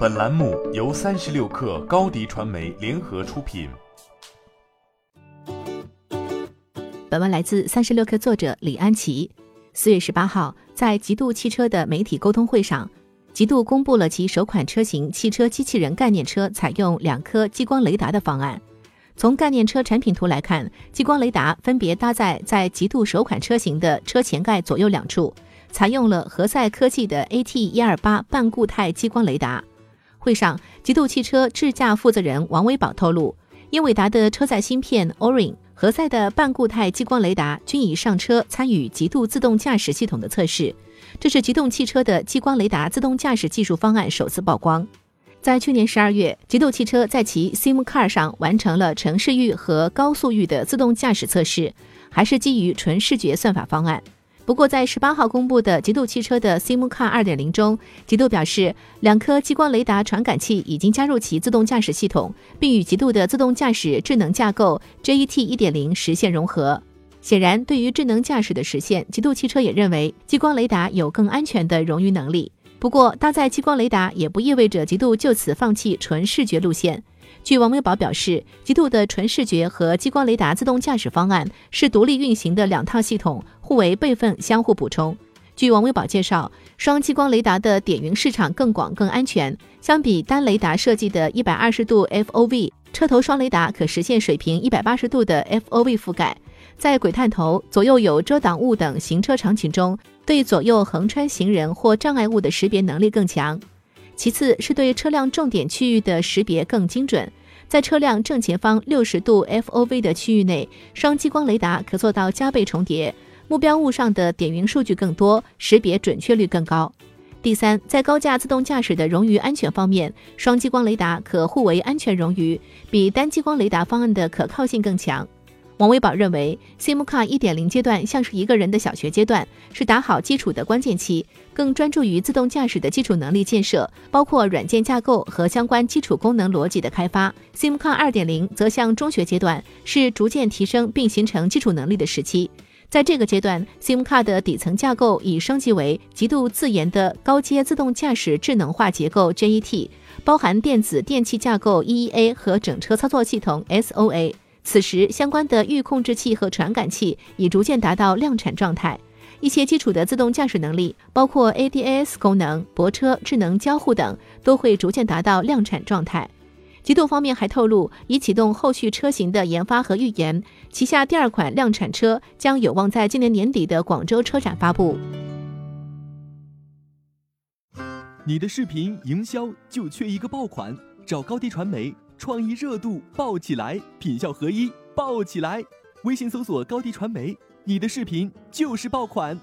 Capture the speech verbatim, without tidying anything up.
本栏目由三十六氪高迪传媒联合出品。本文来自三十六氪作者李安琪。四月十八号，在极度汽车的媒体沟通会上，极度公布了其首款车型汽车机器人概念车采用两颗激光雷达的方案。从概念车产品图来看，激光雷达分别搭载在极度首款车型的车前盖左右两处，采用了何赛科技的 A T 一二八 半固态激光雷达。会上，极度汽车智驾负责人王威宝透露，英伟达的车载芯片 Orin、何赛的半固态激光雷达均已上车参与极度自动驾驶系统的测试，这是极度汽车的激光雷达自动驾驶技术方案首次曝光。在去年十二月，极度汽车在其 SIMCAR 上完成了城市域和高速域的自动驾驶测试，还是基于纯视觉算法方案。不过在十八号公布的极度汽车的 SIMCAR 二点零 中，极度表示两颗激光雷达传感器已经加入其自动驾驶系统，并与极度的自动驾驶智能架构 J E T 一点零 实现融合。显然，对于智能驾驶的实现，极度汽车也认为激光雷达有更安全的冗余能力。不过搭载激光雷达也不意味着极度就此放弃纯视觉路线。据王威宝表示，极度的纯视觉和激光雷达自动驾驶方案是独立运行的两套系统，互为备份，相互补充。据王威宝介绍，双激光雷达的点云市场更广更安全，相比单雷达设计的一百二十度 F O V， 车头双雷达可实现水平一百八十度的 F O V 覆盖。在轨探头、左右有遮挡物等行车场景中，对左右横穿行人或障碍物的识别能力更强。其次是对车辆重点区域的识别更精准，在车辆正前方六十度 F O V 的区域内，双激光雷达可做到加倍重叠，目标物上的点云数据更多，识别准确率更高。第三，在高架自动驾驶的冗余安全方面，双激光雷达可互为安全冗余，比单激光雷达方案的可靠性更强。王威宝认为 SIMCAR 一点零 阶段像是一个人的小学阶段，是打好基础的关键期，更专注于自动驾驶的基础能力建设，包括软件架构和相关基础功能逻辑的开发。 SIMCAR 二点零 则像中学阶段，是逐渐提升并形成基础能力的时期。在这个阶段， SIMCAR 的底层架构已升级为极度自研的高阶自动驾驶智能化结构 J E T， 包含电子电气架构 E A 和整车操作系统 S O A。此时相关的域控制器和传感器已逐渐达到量产状态，一些基础的自动驾驶能力，包括 A D A S 功能、泊车、智能交互等，都会逐渐达到量产状态。极度方面还透露，已启动后续车型的研发和预研，旗下第二款量产车将有望在今年年底的广州车展发布。你的视频营销就缺一个爆款，找高迪传媒，创意热度爆起来，品效合一爆起来。微信搜索高迪传媒，你的视频就是爆款。